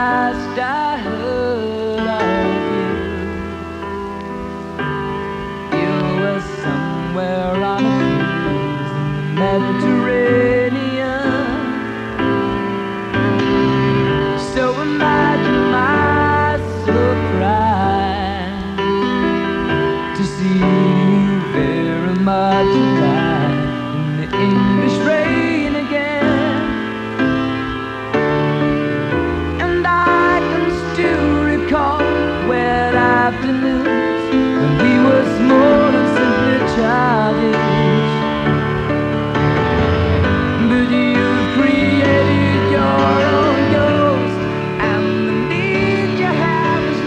last I heard of you, you were somewhere on the Mediterranean. So imagine my surprise to see you very much alive in the English rain. When we were more than simply childish, but you created your own ghost, and the need you have is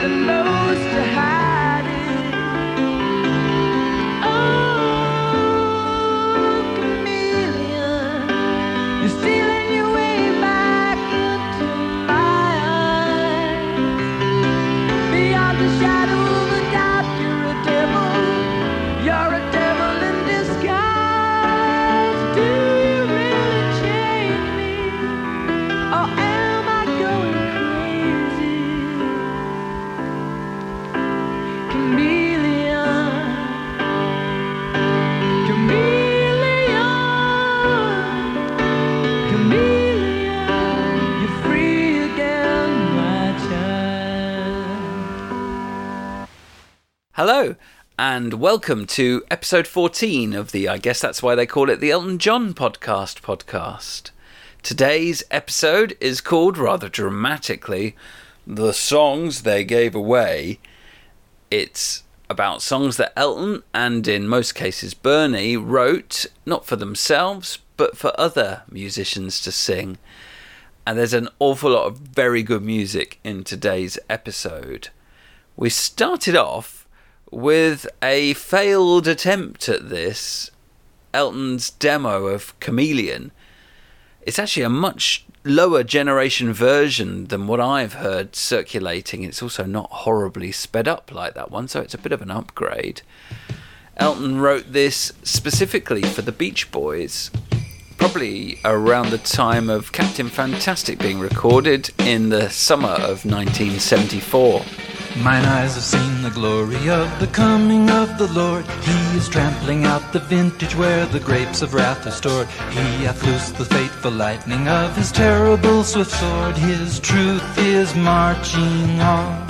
more than most to hide it. Oh, chameleon, you're stealing your way back into the shadow of a doubt, you're a devil in disguise. Do you really change me, or am I going crazy? Chameleon, chameleon, chameleon, you're free again, my child. Hello, and welcome to episode 14 of the, I guess that's why they call it the Elton John podcast. Today's episode is called, rather dramatically, The Songs They Gave Away. It's about songs that Elton, and in most cases Bernie, wrote, not for themselves, but for other musicians to sing. And there's an awful lot of very good music in today's episode. We started off with a failed attempt at this, Elton's demo of Chameleon. It's actually a much lower generation version than what I've heard circulating. It's also not horribly sped up like that one, so it's a bit of an upgrade. Elton wrote this specifically for the Beach Boys, probably around the time of Captain Fantastic being recorded in the summer of 1974. Mine eyes have seen the glory of the coming of the Lord. He is trampling out the vintage where the grapes of wrath are stored. He hath loosed the fateful lightning of his terrible swift sword. His truth is marching on.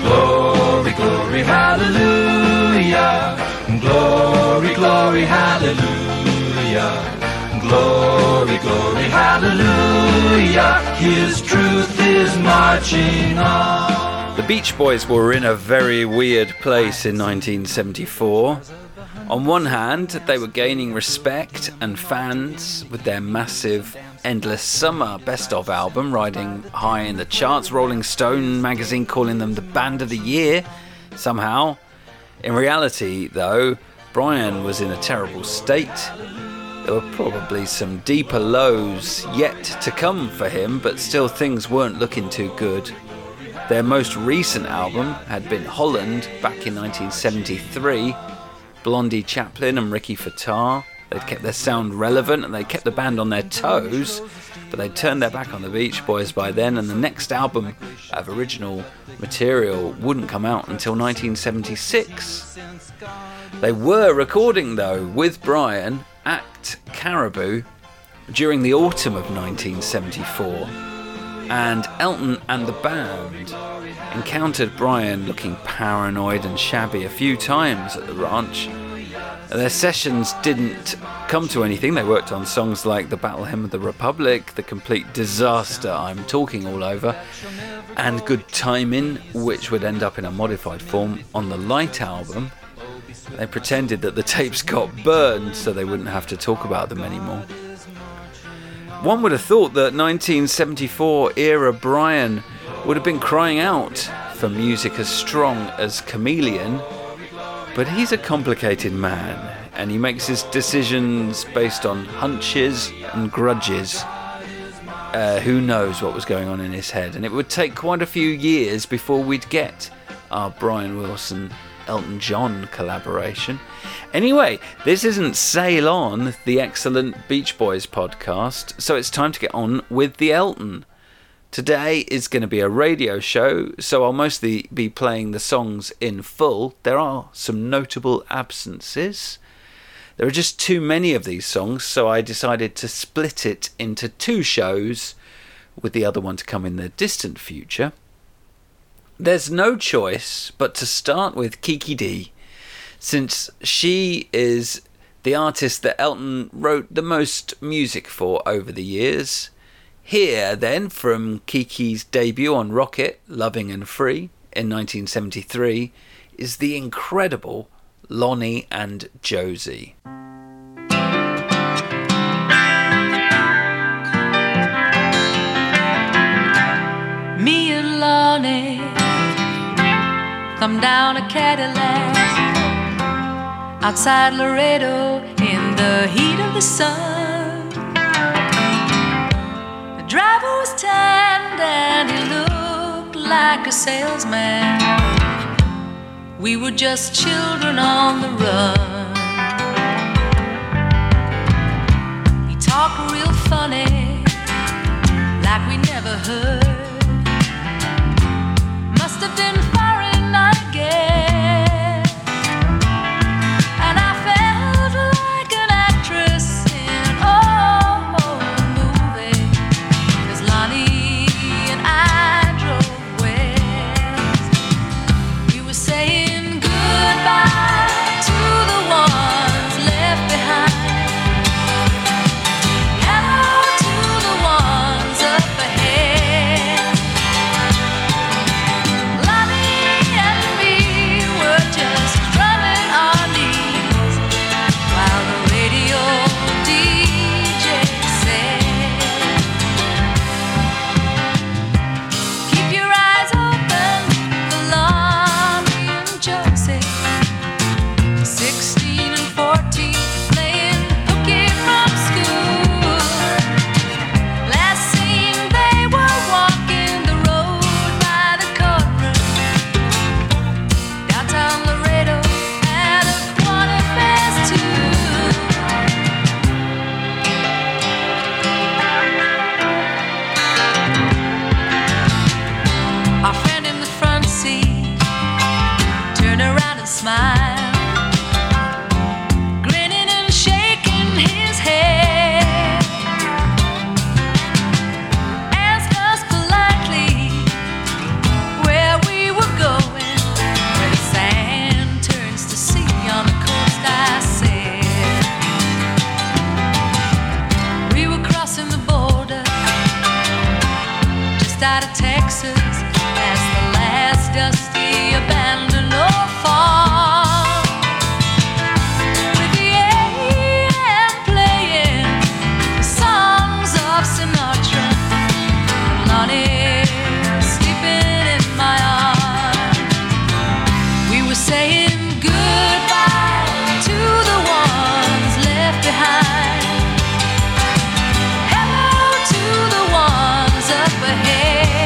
Glory, glory, hallelujah. Glory, glory, hallelujah. Glory, glory, hallelujah, his truth is marching on. The Beach Boys were in a very weird place in 1974. On one hand, they were gaining respect and fans with their massive Endless Summer Best Of album, riding high in the charts, Rolling Stone magazine calling them the Band of the Year, somehow. In reality, though, Brian was in a terrible state. There were probably some deeper lows yet to come for him, but still things weren't looking too good. Their most recent album had been Holland back in 1973. Blondie Chaplin and Ricky Fatar, they'd kept their sound relevant and they kept the band on their toes, but they'd turned their back on the Beach Boys by then, and the next album of original material wouldn't come out until 1976. They were recording, though, with Brian at Caribou during the autumn of 1974, and Elton and the band encountered Brian looking paranoid and shabby a few times at the ranch. Their sessions didn't come to anything. They worked on songs like The Battle Hymn of the Republic, The Complete Disaster, I'm Talking All Over, and Good Timing, which would end up in a modified form on the Light album. They pretended that the tapes got burned so they wouldn't have to talk about them anymore. One would have thought that 1974-era Brian would have been crying out for music as strong as Chameleon, but he's a complicated man, and he makes his decisions based on hunches and grudges. Who knows what was going on in his head, and it would take quite a few years before we'd get our Brian Wilson Elton John collaboration. Anyway, this isn't Sail On, the excellent Beach Boys podcast, so it's time to get on with the Elton. Today is going to be a radio show, so I'll mostly be playing the songs in full. There are some notable absences. There are just too many of these songs, so I decided to split it into two shows, with the other one to come in the distant future. There's no choice but to start with Kiki Dee, since she is the artist that Elton wrote the most music for over the years. Here then, from Kiki's debut on Rocket, Loving and Free in 1973, is the incredible Lonnie and Josie. Me and Lonnie come down a Cadillac outside Laredo in the heat of the sun. Driver was tanned and he looked like a salesman. We were just children on the run. He talked real funny, like we never heard. Must have been foreign, I guess. And I felt like an actress in an old movie, 'cause Lonnie and I drove west. We were saying goodbye to the ones left behind, hello to the ones up ahead. Lonnie and me were just drumming our knees while the radio DJ said, keep your eyes open for Lonnie and Josie, 16 and 14, playing hooky from school. Last seen, they were walking the road by the courtroom, downtown Laredo at a 1:45. Our friend in the front seat turned around and smiled, grinning and shaking his head. Asked us politely where we were going, where the sand turns to sea on the coast, I said. We were crossing the border just out of Texas, as the last dusty abandoned old farm. With the AM playing songs of Sinatra, Lonnie sleeping in my arms. We were saying goodbye to the ones left behind, hello to the ones up ahead.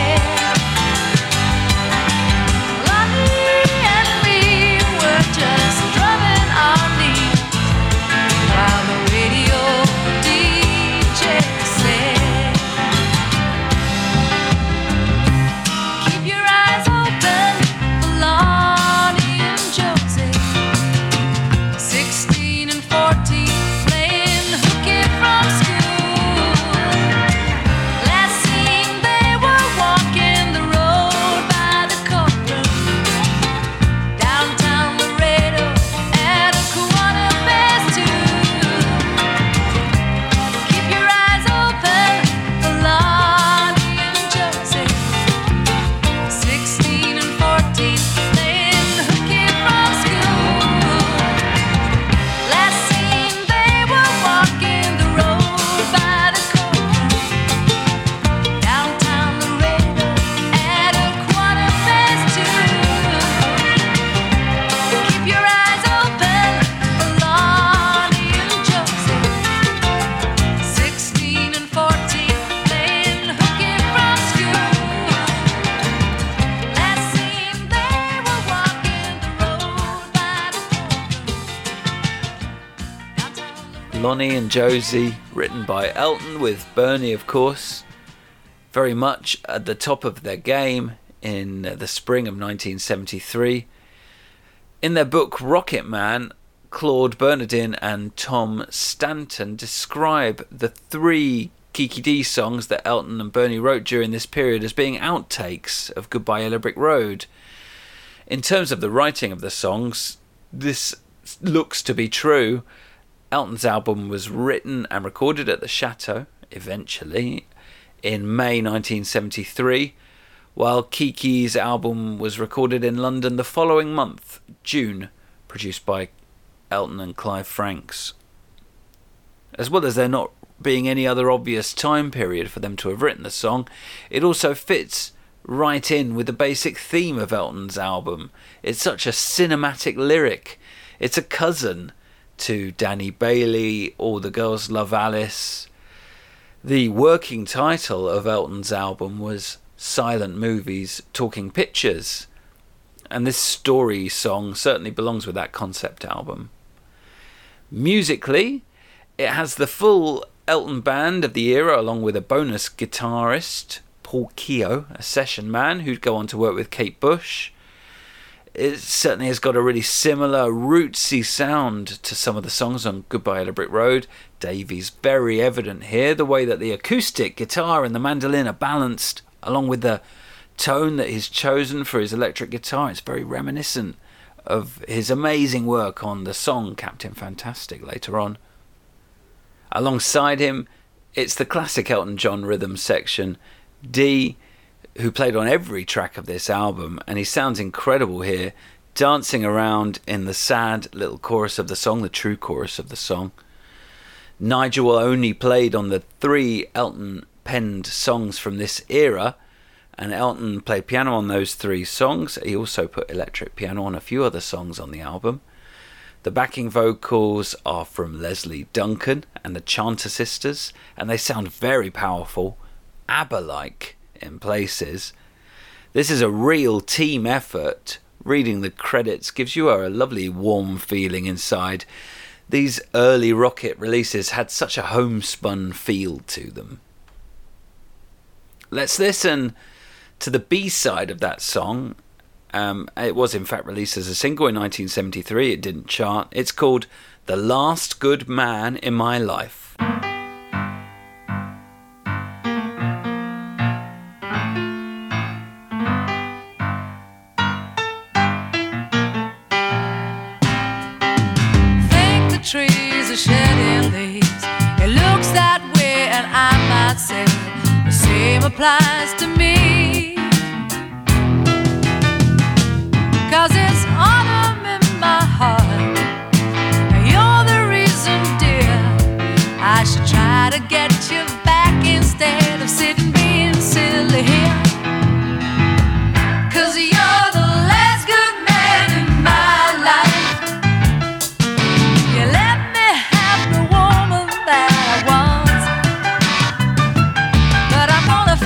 Lonnie and Josie, written by Elton, with Bernie, of course, very much at the top of their game in the spring of 1973. In their book Rocket Man, Claude Bernardin and Tom Stanton describe the three Kiki Dee songs that Elton and Bernie wrote during this period as being outtakes of Goodbye Yellow Brick Road. In terms of the writing of the songs, this looks to be true. Elton's album was written and recorded at the Chateau, eventually, in May 1973, while Kiki's album was recorded in London the following month, June, produced by Elton and Clive Franks. As well as there not being any other obvious time period for them to have written the song, it also fits right in with the basic theme of Elton's album. It's such a cinematic lyric. It's a cousin to Danny Bailey, All the Girls Love Alice. The working title of Elton's album was Silent Movies Talking Pictures, and this story song certainly belongs with that concept album. Musically, it has the full Elton band of the era, along with a bonus guitarist, Paul Keogh, a session man who'd go on to work with Kate Bush. It certainly has got a really similar rootsy sound to some of the songs on Goodbye Yellow Brick Road. Davey's very evident here, the way that the acoustic guitar and the mandolin are balanced, along with the tone that he's chosen for his electric guitar. It's very reminiscent of his amazing work on the song Captain Fantastic later on. Alongside him, it's the classic Elton John rhythm section. Dee, who played on every track of this album, and he sounds incredible here, dancing around in the sad little chorus of the song, the true chorus of the song. Nigel only played on the three Elton penned songs from this era, and Elton played piano on those three songs. He also put electric piano on a few other songs on the album. The backing vocals are from Leslie Duncan and the Chanter Sisters, and they sound very powerful, ABBA-like in places. This is a real team effort. Reading the credits gives you a lovely warm feeling inside. These early Rocket releases had such a homespun feel to them. Let's listen to the B-side of that song. It was in fact released as a single in 1973. It didn't chart. It's called The Last Good Man in My Life. Applies to me, 'cause it's autumn in my heart, and you're the reason, dear, I should try to get you back instead of sitting being silly here, 'cause you're the last good man in my life. You let me have the woman that I want, but I'm on a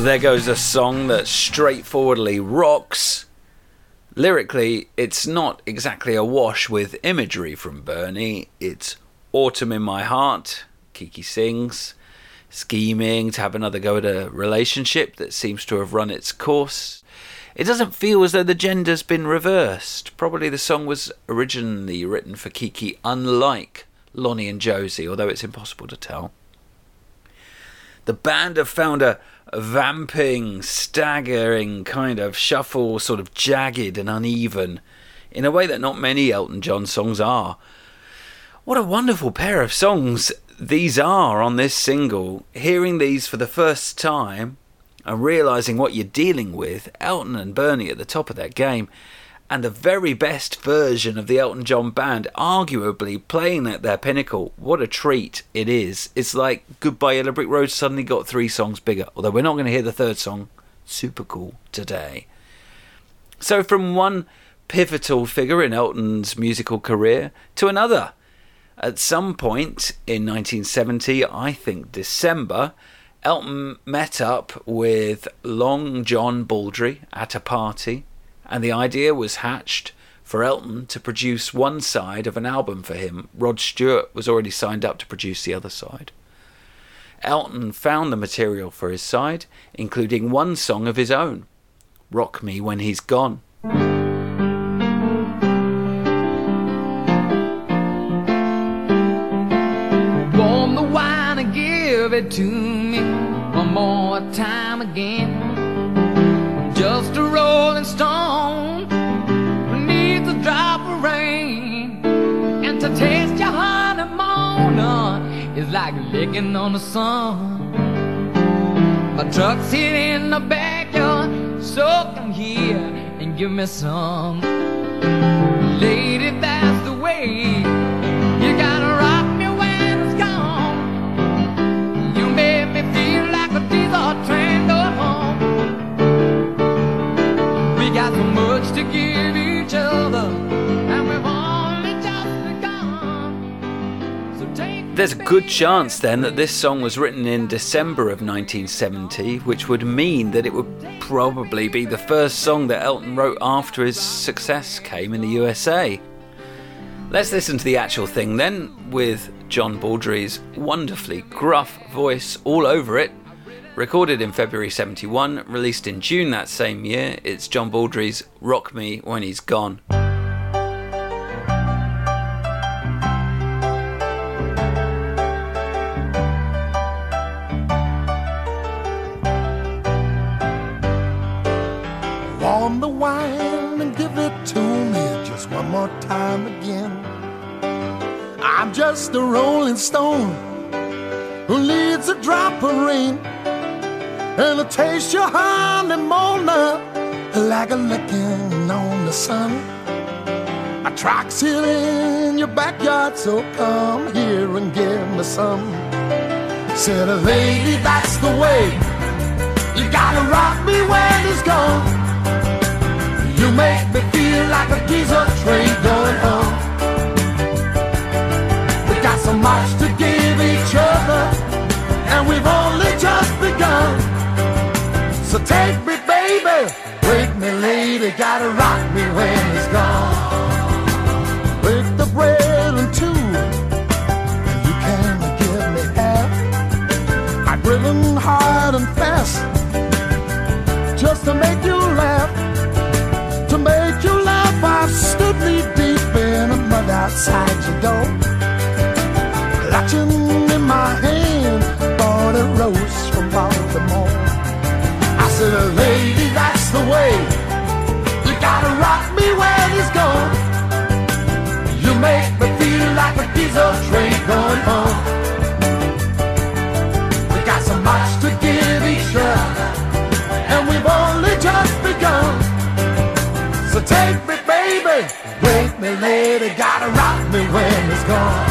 There goes a song that straightforwardly rocks. Lyrically, it's not exactly awash with imagery from Bernie. It's Autumn in My Heart, Kiki sings, scheming to have another go at a relationship that seems to have run its course. It doesn't feel as though the gender's been reversed. Probably the song was originally written for Kiki, unlike Lonnie and Josie, although it's impossible to tell. The band have found a vamping, staggering kind of shuffle, sort of jagged and uneven, in a way that not many Elton John songs are. What a wonderful pair of songs these are on this single. Hearing these for the first time and realising what you're dealing with, Elton and Bernie at the top of their game, and the very best version of the Elton John Band, arguably playing at their pinnacle. What a treat it is. It's like Goodbye Yellow Brick Road suddenly got three songs bigger, although we're not going to hear the third song, Super Cool, today. So from one pivotal figure in Elton's musical career to another. At some point in 1970, I think December, Elton met up with Long John Baldry at a party, and the idea was hatched for Elton to produce one side of an album for him. Rod Stewart was already signed up to produce the other side. Elton found the material for his side, including one song of his own, Rock Me When He's Gone. To me one more time again, I'm just a rolling stone beneath a drop of rain, and to taste your honeymoon is like licking on the sun. My truck's hid in the backyard, so come here and give me some. Lady, that's the way you gotta rock me when it's gone. Train go home. We got so much to give each other, and we've only just begun. So take. There's a good chance then that this song was written in December of 1970, which would mean that it would probably be the first song that Elton wrote after his success came in the USA. Let's listen to the actual thing then, with John Baldry's wonderfully gruff voice all over it. Recorded in February 71, released in June that same year, it's John Baldry's Rock Me When He's Gone. Warm the wine and give it to me just one more time again. I'm just a rolling stone who needs a drop of rain. And I taste your honeymoon like a licking on the sun. I truck sit in your backyard, so come here and give me some. Said, lady, that's the way. You gotta rock me when it's gone. You make me feel like a diesel train going home. We got so much to give each other, and we've only just begun. So take me, baby, break me, lady, gotta rock me when it's gone. Break the bread in two, and you can give me half. I've driven hard and fast, just to make you laugh. To make you laugh, I've stood knee deep in the mud outside your door. Clutching in my hand, bought a rose from Baltimore. Lady, that's the way. You gotta rock me when it's gone. You make me feel like a diesel train going on. We got so much to give each other, and we've only just begun. So take me, baby, break me, lady, gotta rock me when it's gone.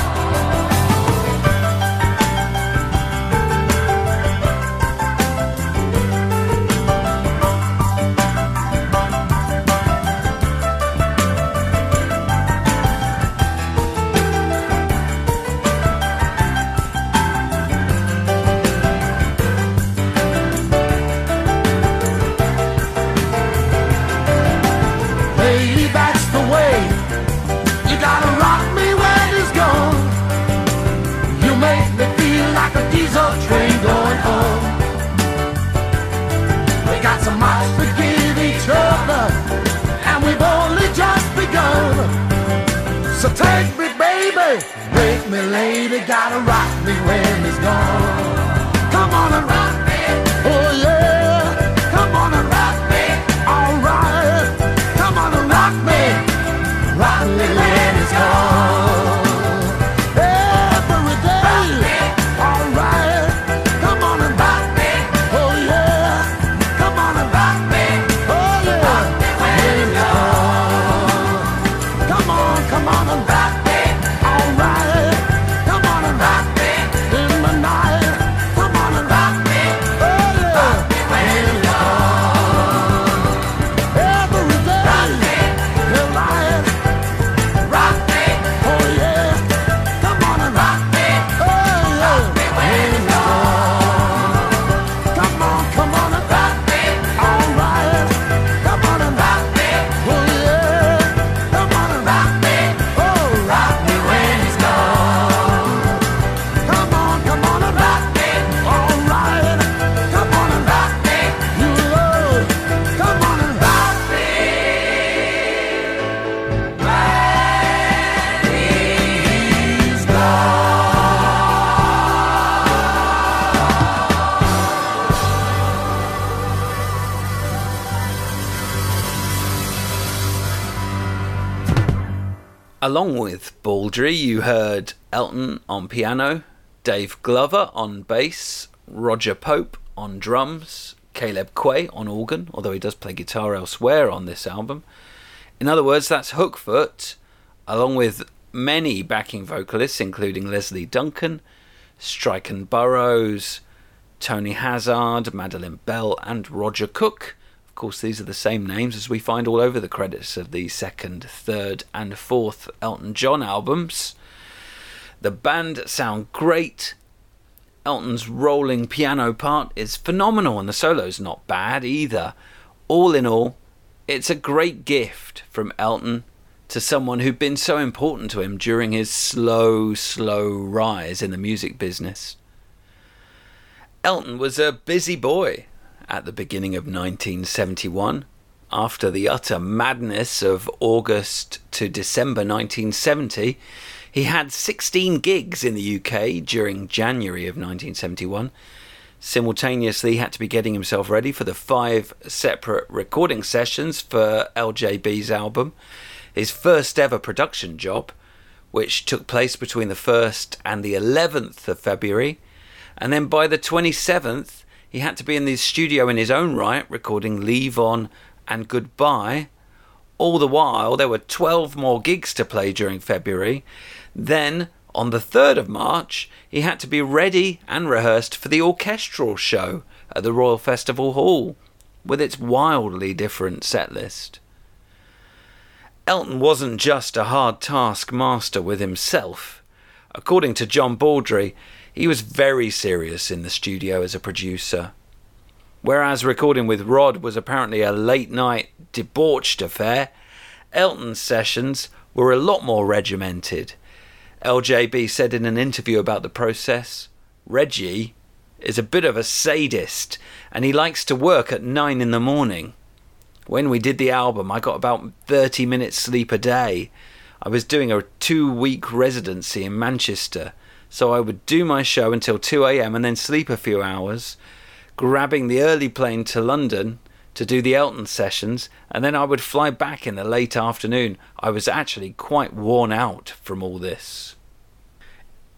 a train going home. We got so much to give each other, and we've only just begun. So take me, baby, break me, lady, gotta rock me when it's gone. Come on and rock me, oh yeah. Come on and rock me, all right. Come on and rock me when it's gone. Along with Baldry, you heard Elton on piano, Dave Glover on bass, Roger Pope on drums, Caleb Quay on organ, although he does play guitar elsewhere on this album. In other words, that's Hookfoot, along with many backing vocalists, including Leslie Duncan, Stricon Burrows, Tony Hazard, Madeleine Bell and Roger Cook. Of course, these are the same names as we find all over the credits of the second, third and fourth Elton John albums. The band sound great. Elton's rolling piano part is phenomenal and the solo's not bad either. All in all, it's a great gift from Elton to someone who'd been so important to him during his slow rise in the music business. Elton was a busy boy at the beginning of 1971, after the utter madness of August to December 1970, he had 16 gigs in the UK during January of 1971. Simultaneously, he had to be getting himself ready for the 5 separate recording sessions for LJB's album, his first ever production job, which took place between the 1st and the 11th of February. And then by the 27th, he had to be in the studio in his own right, recording Leave On and Goodbye. All the while, there were 12 more gigs to play during February. Then, on the 3rd of March, he had to be ready and rehearsed for the orchestral show at the Royal Festival Hall, with its wildly different set list. Elton wasn't just a hard taskmaster with himself. According to John Baldry, he was very serious in the studio as a producer. Whereas recording with Rod was apparently a late-night, debauched affair, Elton's sessions were a lot more regimented. LJB said in an interview about the process, "Reggie is a bit of a sadist, and he likes to work at 9 in the morning. When we did the album, I got about 30 minutes sleep a day. I was doing a 2-week residency in Manchester, so I would do my show until 2 a.m. and then sleep a few hours, grabbing the early plane to London to do the Elton sessions, and then I would fly back in the late afternoon. I was actually quite worn out from all this."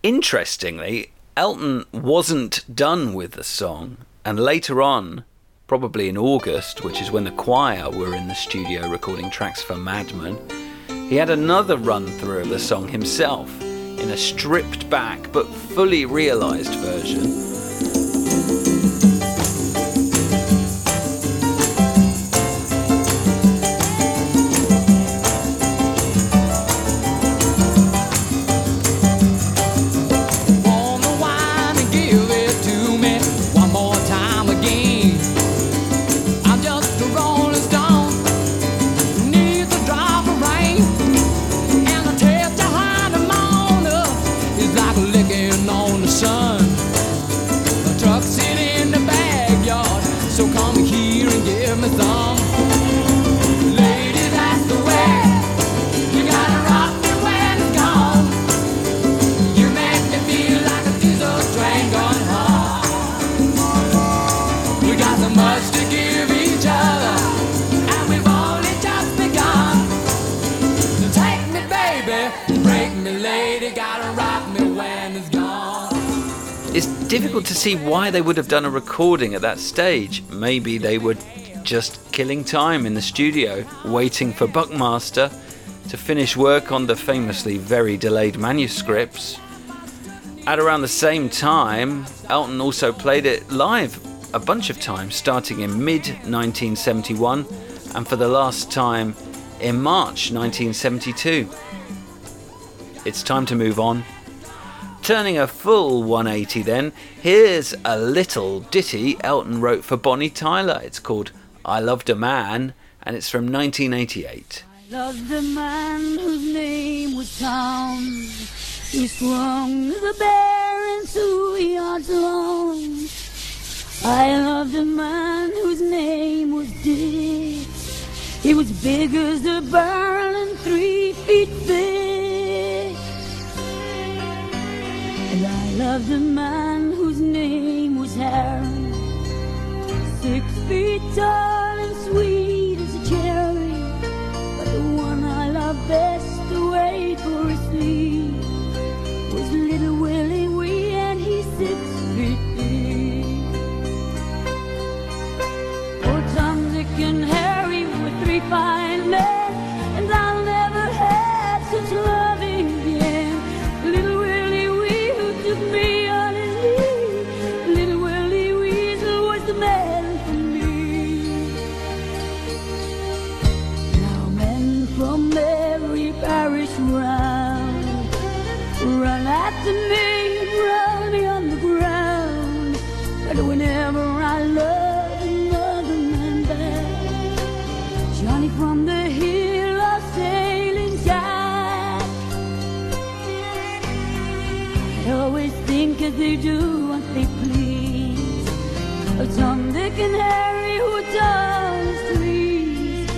Interestingly, Elton wasn't done with the song, and later on, probably in August, which is when the choir were in the studio recording tracks for Madman, he had another run-through of the song himself, in a stripped-back but fully realised version. gotta rock me when it's gone. It's difficult to see why they would have done a recording at that stage. Maybe they were just killing time in the studio, waiting for Buckmaster to finish work on the famously very delayed manuscripts. At around the same time, Elton also played it live a bunch of times, starting in mid-1971 and for the last time in March 1972. It's time to move on. Turning a full 180 then, here's a little ditty Elton wrote for Bonnie Tyler. It's called I Loved a Man and it's from 1988. I loved a man whose name was Tom. He swung the bear and 2 yards long. I loved a man whose name was Dick. He was big as a barrel and 3 feet thick. And I loved a man whose name was Harry. 6 feet tall and sweet as a cherry. But the one I loved best away for his sleep was little Willie Wee, and he's 6 feet deep. Oh, Tom, Dick and Harry were 3 fine men, and I never had such loving again. Little Willie Wee who took me on his knee, little Willie Weasel was the man for me. Now men from every parish round run after me, roll me on the ground. But whenever I love another man back, Johnny from the hill of Sailing Jack, I always think as they do what they please of Tom, Dick and Harry who does please.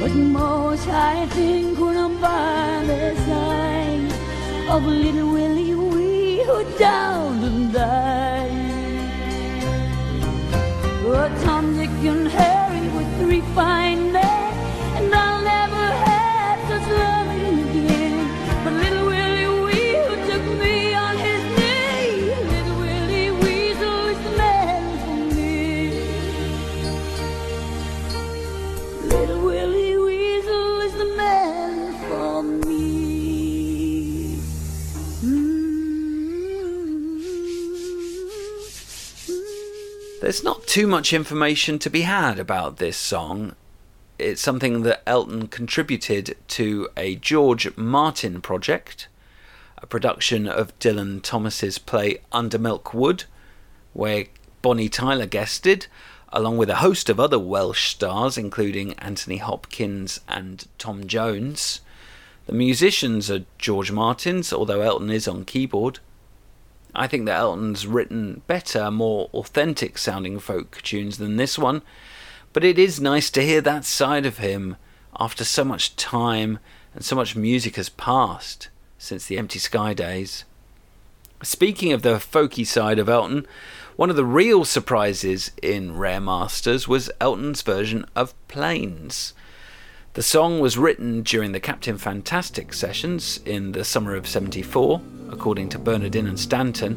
But most I think when I'm by their side of little Willie Wee who down and died. Oh, Tom, Dick and Harry were 3 fine men, and I'll never have such loving again. But little Willie Wee who took me on his knee, little Willie Weasel is the man for me. Little Willie Weasel is the man for me. There's not too much information to be had about this song. It's something that Elton contributed to a George Martin project, a production of Dylan Thomas's play Under Milk Wood, where Bonnie Tyler guested, along with a host of other Welsh stars, including Anthony Hopkins and Tom Jones. The musicians are George Martin's, although Elton is on keyboard. I think that Elton's written better, more authentic sounding folk tunes than this one, but it is nice to hear that side of him after so much time and so much music has passed since the Empty Sky days. Speaking of the folky side of Elton, one of the real surprises in Rare Masters was Elton's version of Planes. The song was written during the Captain Fantastic sessions in the summer of '74, according to Bernardin and Stanton.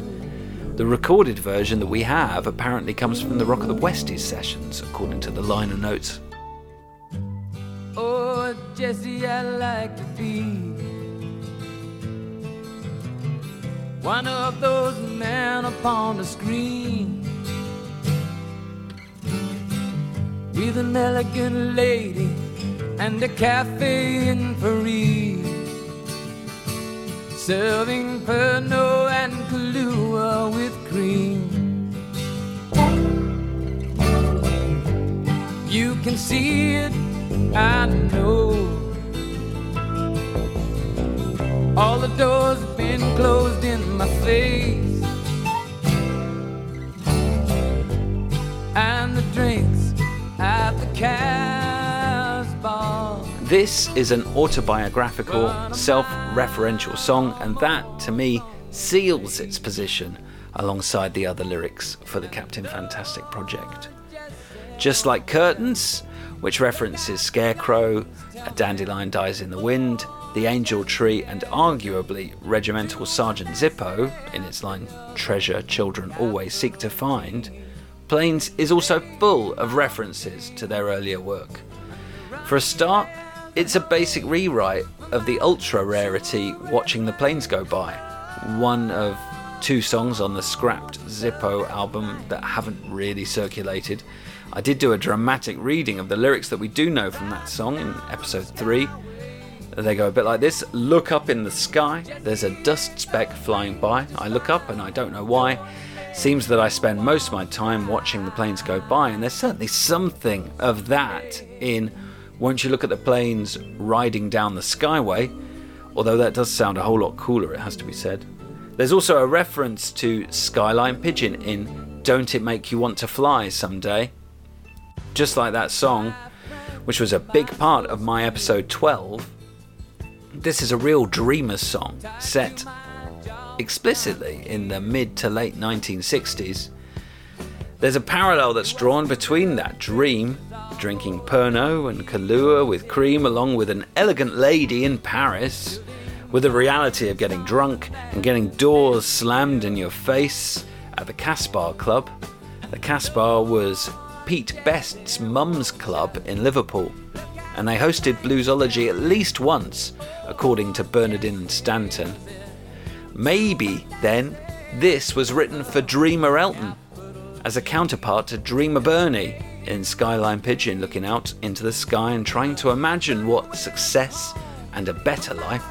The recorded version that we have apparently comes from the Rock of the Westies sessions, according to the liner notes. Oh, Jesse, I like to be one of those men upon the screen, with an elegant lady and a cafe in Paris, serving Pernod and Kahlua with cream. You can see it, I know. All the doors have been closed in my face, and the drinks at the cab. This is an autobiographical, self-referential song, and that, to me, seals its position alongside the other lyrics for the Captain Fantastic project. Just like Curtains, which references Scarecrow, A Dandelion Dies in the Wind, The Angel Tree, and arguably Regimental Sergeant Zippo, in its line, treasure children always seek to find, Planes is also full of references to their earlier work. For a start, it's a basic rewrite of the ultra-rarity Watching the Planes Go By, one of two songs on the scrapped Zippo album that haven't really circulated. I did do a dramatic reading of the lyrics that we do know from that song in episode 3. They go a bit like this. Look up in the sky, there's a dust speck flying by. I look up and I don't know why. Seems that I spend most of my time watching the planes go by, and there's certainly something of that in Won't You Look at the Planes Riding Down the Skyway, although that does sound a whole lot cooler, it has to be said. There's also a reference to Skyline Pigeon in Don't It Make You Want to Fly Someday. Just like that song, which was a big part of my episode 12, this is a real dreamer's song set explicitly in the mid to late 1960s. There's a parallel that's drawn between that dream, drinking Pernod and Kahlua with cream along with an elegant lady in Paris, with the reality of getting drunk and getting doors slammed in your face at the Caspar Club. The Caspar was Pete Best's mum's club in Liverpool, and they hosted bluesology at least once, according to Bernardine and Stanton. Maybe, then, this was written for Dreamer Elton, as a counterpart to Dreamer Bernie in Skyline Pigeon, looking out into the sky and trying to imagine what success and a better life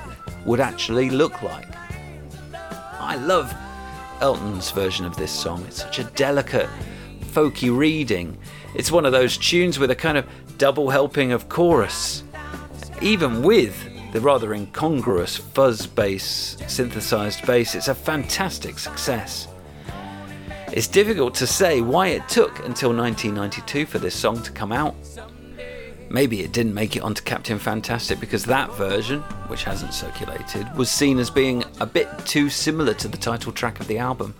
would actually look like. I love Elton's version of this song. It's such a delicate, folky reading. It's one of those tunes with a kind of double helping of chorus, even with the rather incongruous fuzz bass, synthesized bass. It's a fantastic success. It's difficult to say why it took until 1992 for this song to come out. Maybe it didn't make it onto Captain Fantastic because that version, which hasn't circulated, was seen as being a bit too similar to the title track of the album.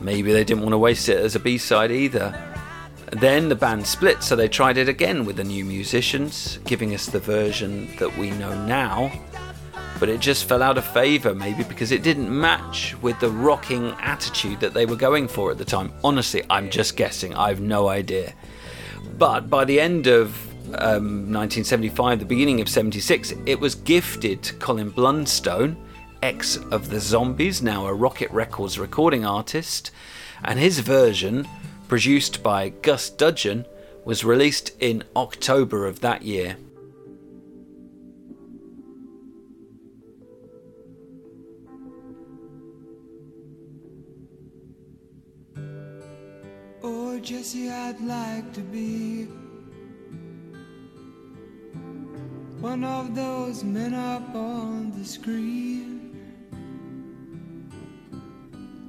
Maybe they didn't want to waste it as a B-side either. Then the band split, so they tried it again with the new musicians, giving us the version that we know now, but it just fell out of favour, maybe because it didn't match with the rocking attitude that they were going for at the time. Honestly, I'm just guessing, I have no idea. But by the end of 1975, the beginning of 76, it was gifted to Colin Blunstone, ex of the Zombies, now a Rocket Records recording artist, and his version, produced by Gus Dudgeon, was released in October of that year. Oh, Jesse, I'd like to be one of those men up on the screen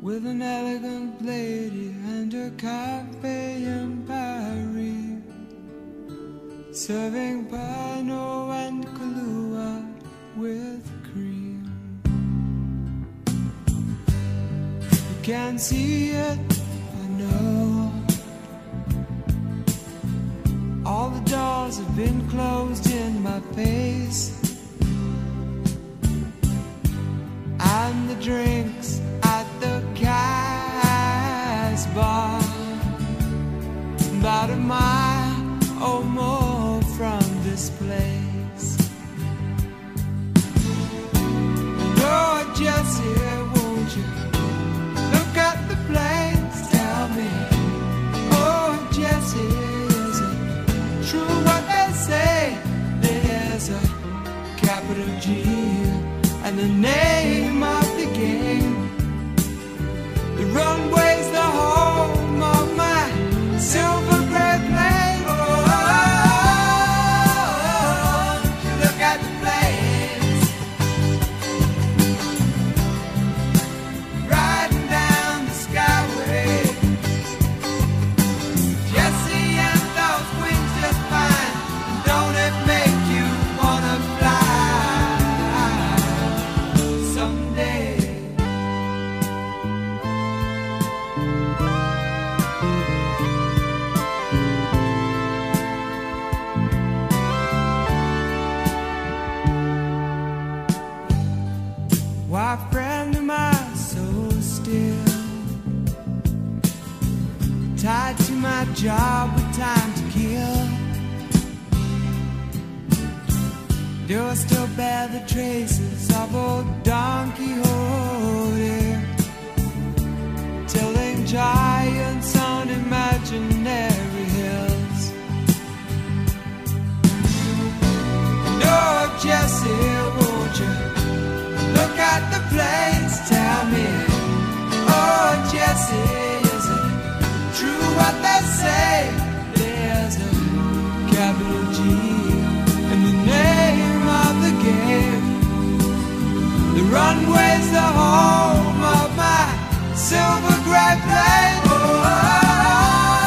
with an elegant lady and a cafe in Paris, serving Pano and Kahlua with cream. You can't see it, I know. All the doors have been closed in my face, and the drinks at the Cas Bar, about a mile or more from this place. Oh, Jesse, won't you look at the planes? Tell me, oh, Jesse, is it true what they say? There's a capital G and the name of the game. The runway's the home of my silver gray plane. Tied to my job with time to kill. Do I still bear the traces of old Don Quixote, telling giants on imaginary hills? And oh, Jesse, won't you look at the planes, tell me, oh, Jesse, true what they say, there's a capital G in the name of the game. The runway's the home of my silver gray plane. Oh, oh,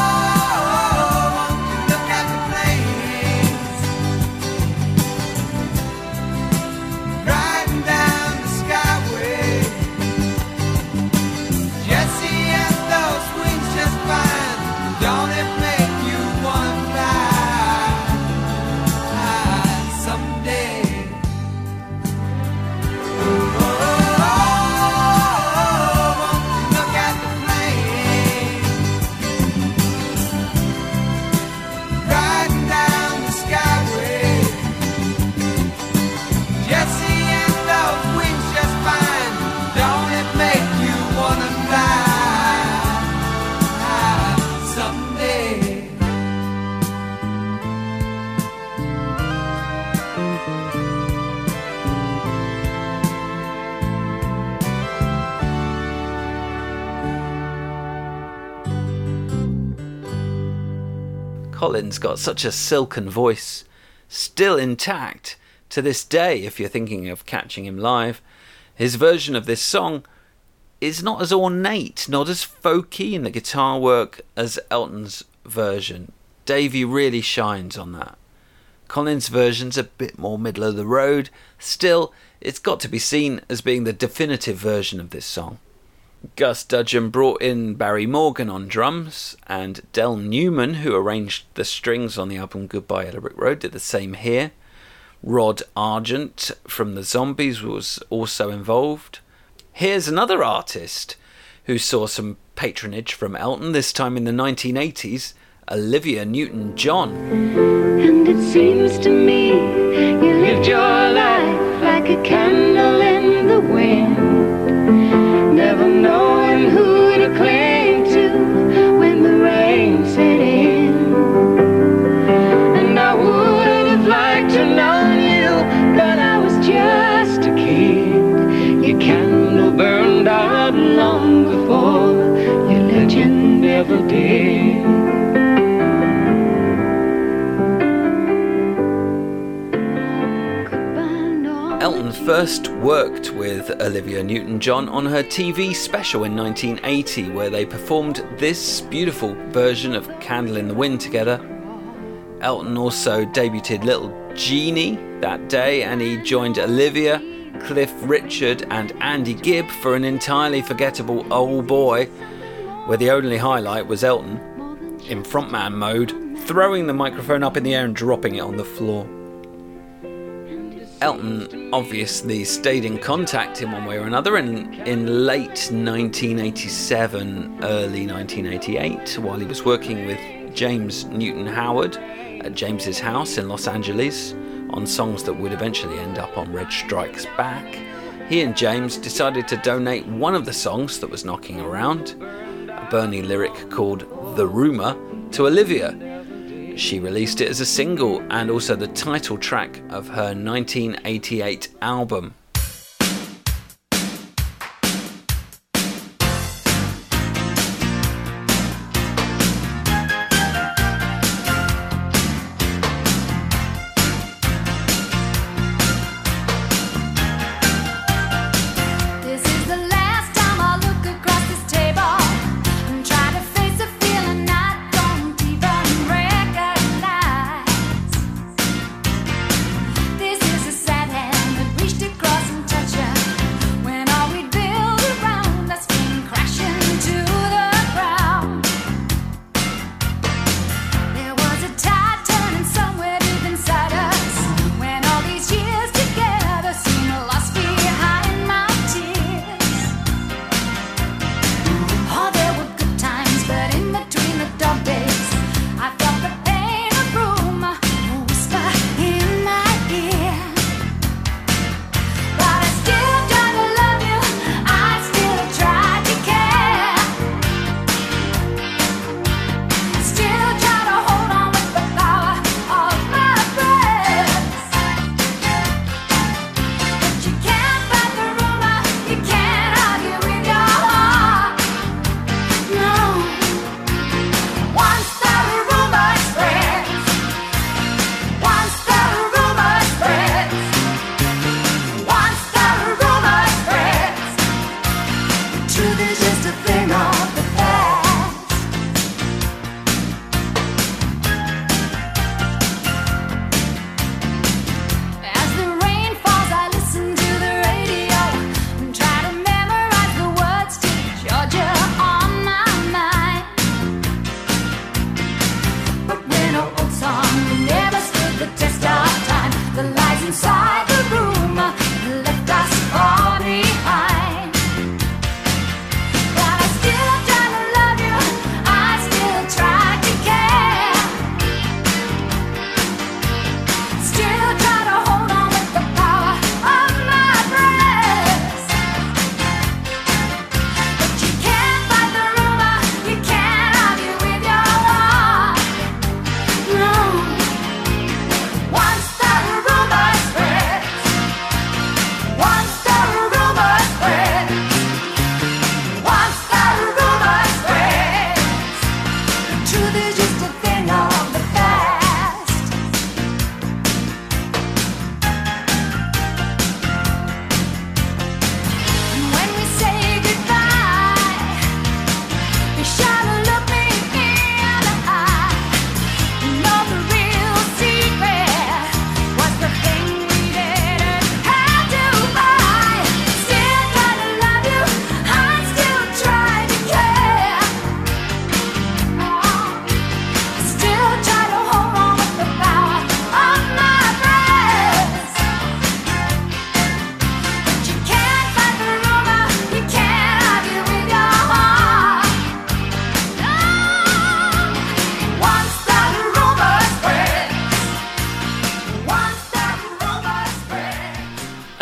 oh, oh, look at the planes riding down the skyway. Jesse and those wings just fly. Colin's got such a silken voice, still intact to this day if you're thinking of catching him live. His version of this song is not as ornate, not as folky in the guitar work as Elton's version. Davey really shines on that. Colin's version's a bit more middle of the road. Still, it's got to be seen as being the definitive version of this song. Gus Dudgeon brought in Barry Morgan on drums, and Del Newman, who arranged the strings on the album Goodbye Yellow Brick Road, did the same here. Rod Argent from the Zombies was also involved. Here's another artist who saw some patronage from Elton, this time in the 1980s, Olivia Newton-John. And it seems to me you lived your life like a candle in the wind, never knowing who to cling to when the rain set in. And I wouldn't have liked to know you, but I was just a kid. Your candle burned out long before your legend ever did. Elton first worked with Olivia Newton-John on her TV special in 1980, where they performed this beautiful version of Candle in the Wind together. Elton also debuted Little Genie that day, and he joined Olivia, Cliff Richard and Andy Gibb for an entirely forgettable Oh Boy, where the only highlight was Elton, in frontman mode, throwing the microphone up in the air and dropping it on the floor. Elton obviously stayed in contact in one way or another in late 1987, early 1988, while he was working with James Newton Howard at James's house in Los Angeles on songs that would eventually end up on Red Strikes Back. He and James decided to donate one of the songs that was knocking around, a Bernie lyric called The Rumour, to Olivia. She released it as a single and also the title track of her 1988 album. Across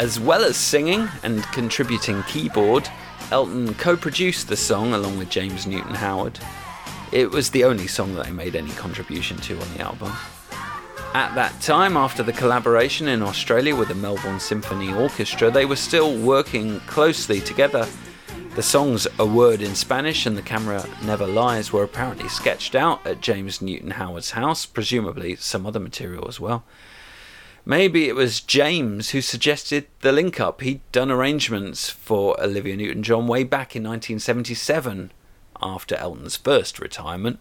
As well as singing and contributing keyboard, Elton co-produced the song along with James Newton Howard. It was the only song that he made any contribution to on the album. At that time, after the collaboration in Australia with the Melbourne Symphony Orchestra, they were still working closely together. The songs A Word in Spanish and The Camera Never Lies were apparently sketched out at James Newton Howard's house, presumably some other material as well. Maybe it was James who suggested the link-up. He'd done arrangements for Olivia Newton-John way back in 1977, after Elton's first retirement,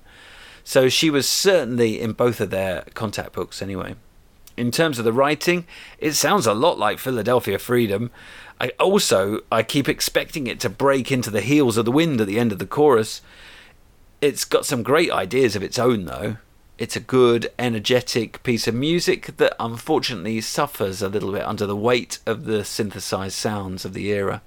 so she was certainly in both of their contact books anyway. In terms of the writing, it sounds a lot like Philadelphia Freedom. I keep expecting it to break into the heels of the wind at the end of the chorus. It's got some great ideas of its own, though. It's a good, energetic piece of music that unfortunately suffers a little bit under the weight of the synthesized sounds of the era.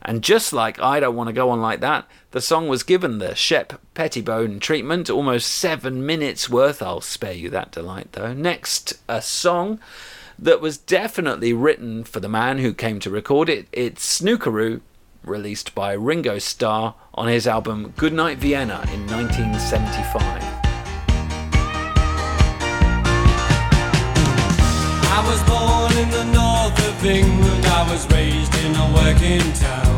And just like I Don't Want to Go On Like That, the song was given the Shep Pettibone treatment, almost 7 minutes worth. I'll spare you that delight, though. Next, a song that was definitely written for the man who came to record it. It's Snookeroo, released by Ringo Starr on his album Goodnight Vienna in 1975. I was born in the north of England. I was raised in a working town.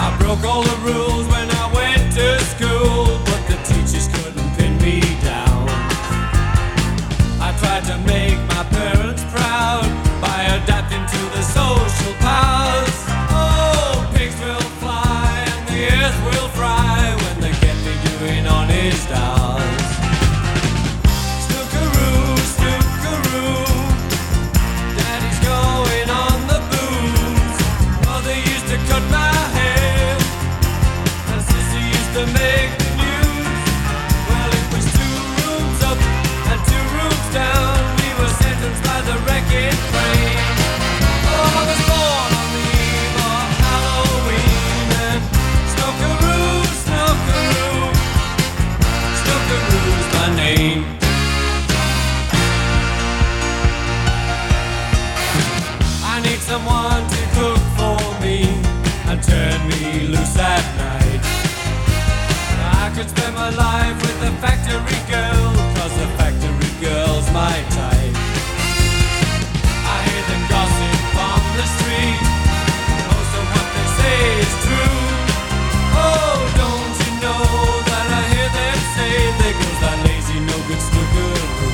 I broke all the rules when I went to school, but the teachers couldn't pin me down. I tried to make my parents proud by adapting to the social powers. Oh, pigs will fly and the earth will fry when they get me doing honest hours. Someone to cook for me and turn me loose at night. I could spend my life with a factory girl, cause the factory girl's my type. I hear them gossip on the street, most of what they say is true. Oh, don't you know that I hear them say there goes that lazy no good snookeroo.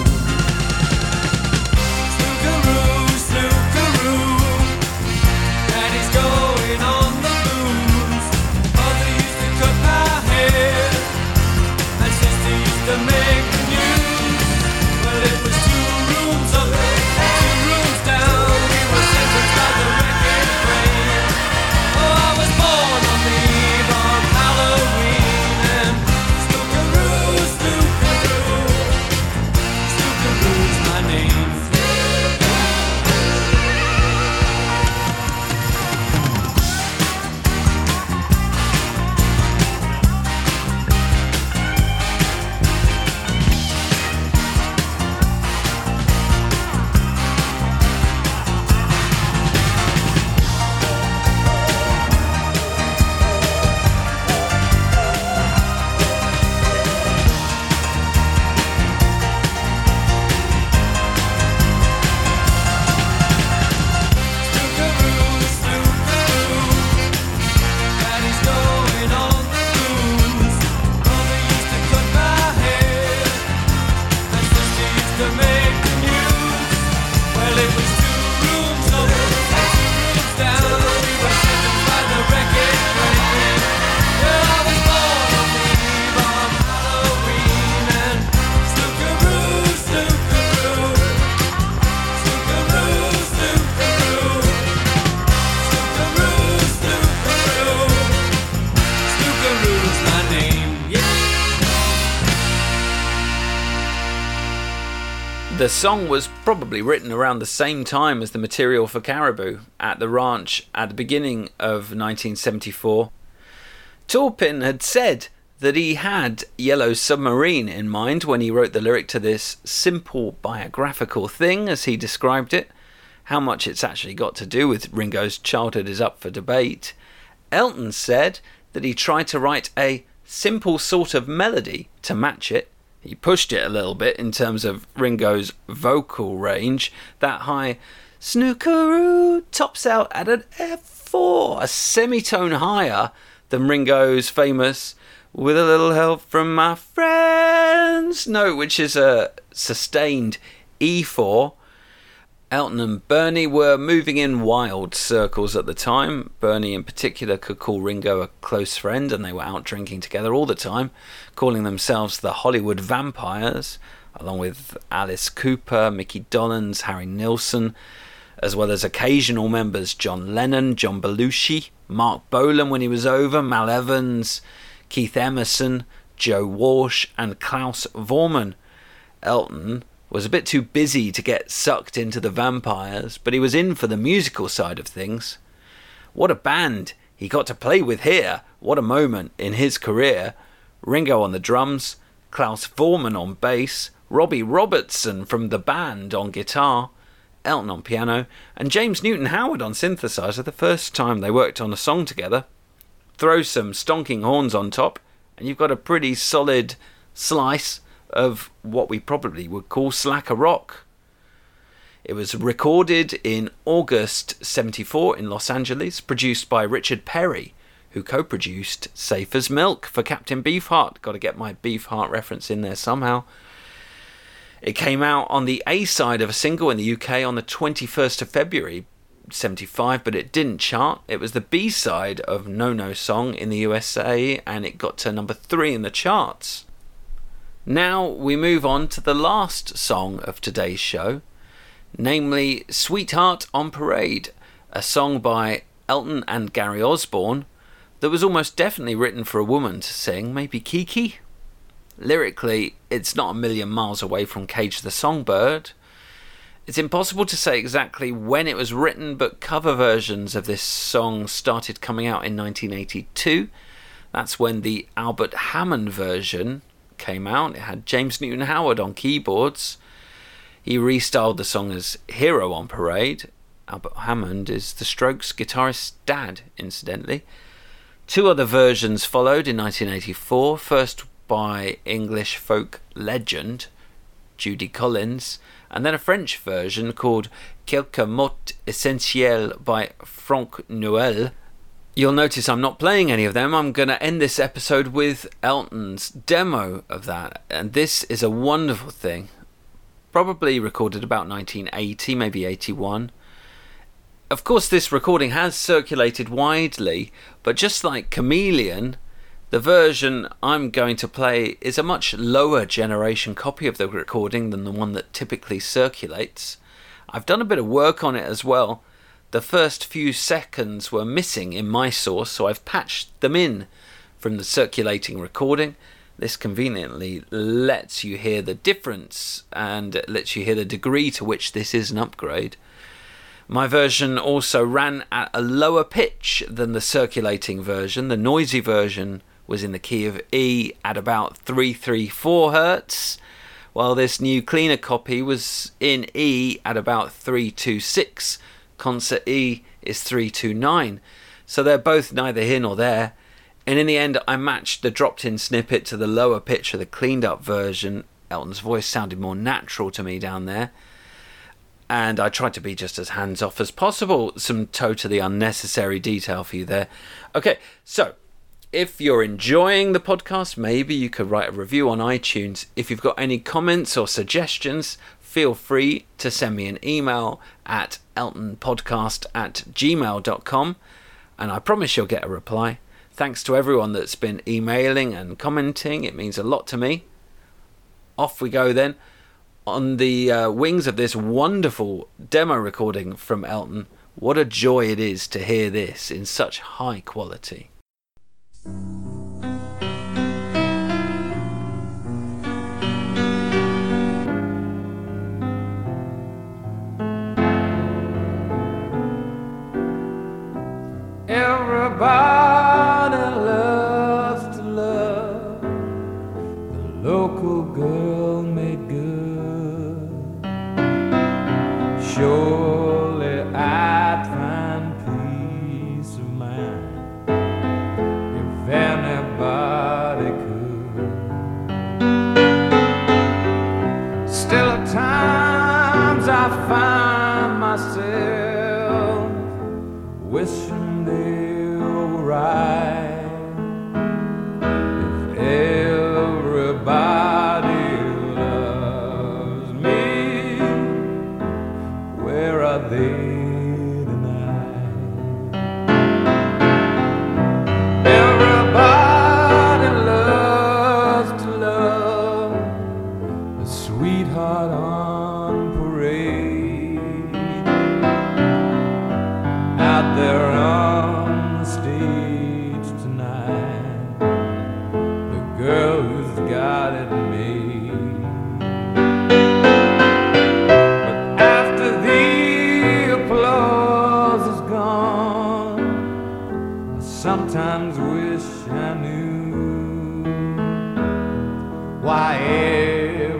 The song was probably written around the same time as the material for Caribou at the ranch at the beginning of 1974. Taupin had said that he had Yellow Submarine in mind when he wrote the lyric to this simple biographical thing, as he described it. How much it's actually got to do with Ringo's childhood is up for debate. Elton said that he tried to write a simple sort of melody to match it. He pushed it a little bit in terms of Ringo's vocal range. That high snookeroo tops out at an F4, a semitone higher than Ringo's famous with a little help from my friends note, which is a sustained E4. Elton and Bernie were moving in wild circles at the time. Bernie in particular could call Ringo a close friend, and they were out drinking together all the time, calling themselves the Hollywood Vampires, along with Alice Cooper, Mickey Dolenz, Harry Nilsson, as well as occasional members John Lennon, John Belushi, Mark Bolan when he was over, Mal Evans, Keith Emerson, Joe Walsh and Klaus Voormann. Elton was a bit too busy to get sucked into the Vampires, but he was in for the musical side of things. What a band he got to play with here. What a moment in his career. Ringo on the drums, Klaus Voormann on bass, Robbie Robertson from the band on guitar, Elton on piano, and James Newton Howard on synthesizer the first time they worked on a song together. Throw some stonking horns on top, and you've got a pretty solid slice of what we probably would call slacker rock. It was recorded in August 1974 in Los Angeles, produced by Richard Perry, who co-produced Safe as Milk for Captain Beefheart. Got to get my Beefheart reference in there somehow. It came out on the A-side of a single in the UK on the 21st of February, 1975, but it didn't chart. It was the B-side of No No Song in the USA, and it got to number 3 in the charts. Now we move on to the last song of today's show, namely Sweetheart on Parade, a song by Elton and Gary Osborne that was almost definitely written for a woman to sing, maybe Kiki. Lyrically, it's not a million miles away from Cage the Songbird. It's impossible to say exactly when it was written, but cover versions of this song started coming out in 1982. That's when the Albert Hammond version came out. It had James Newton Howard on keyboards. He restyled the song as Hero on Parade. Albert Hammond is the Strokes guitarist's dad, incidentally. Two other versions followed in 1984, first by English folk legend Judy Collins, and then a French version called Quelques Mots Essentiels by Franck Noël. You'll notice I'm not playing any of them. I'm going to end this episode with Elton's demo of that. And this is a wonderful thing. Probably recorded about 1980, maybe 81. Of course, this recording has circulated widely, but just like Chameleon, the version I'm going to play is a much lower generation copy of the recording than the one that typically circulates. I've done a bit of work on it as well. The first few seconds were missing in my source, so I've patched them in from the circulating recording. This conveniently lets you hear the difference, and it lets you hear the degree to which this is an upgrade. My version also ran at a lower pitch than the circulating version. The noisy version was in the key of E at about 334 Hz, while this new cleaner copy was in E at about 326 Hz. Concert E is 329, so they're both neither here nor there, and in the end I matched the dropped in snippet to the lower pitch of the cleaned up version. Elton's voice sounded more natural to me down there, and I tried to be just as hands off as possible. Some totally unnecessary detail for you there. Okay, so if you're enjoying the podcast, maybe you could write a review on iTunes. If you've got any comments or suggestions, feel free to send me an email at eltonpodcast@gmail.com, and I promise you'll get a reply. Thanks to everyone that's been emailing and commenting. It means a lot to me. Off we go then, on the wings of this wonderful demo recording from Elton. What a joy it is to hear this in such high quality. Everybody loves to love the local girl made good. Surely sometimes wish I knew why everybody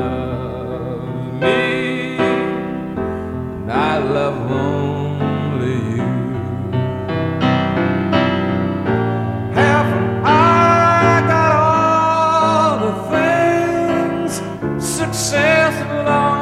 loves me and I love only you. Half an hour I got all the things success alone.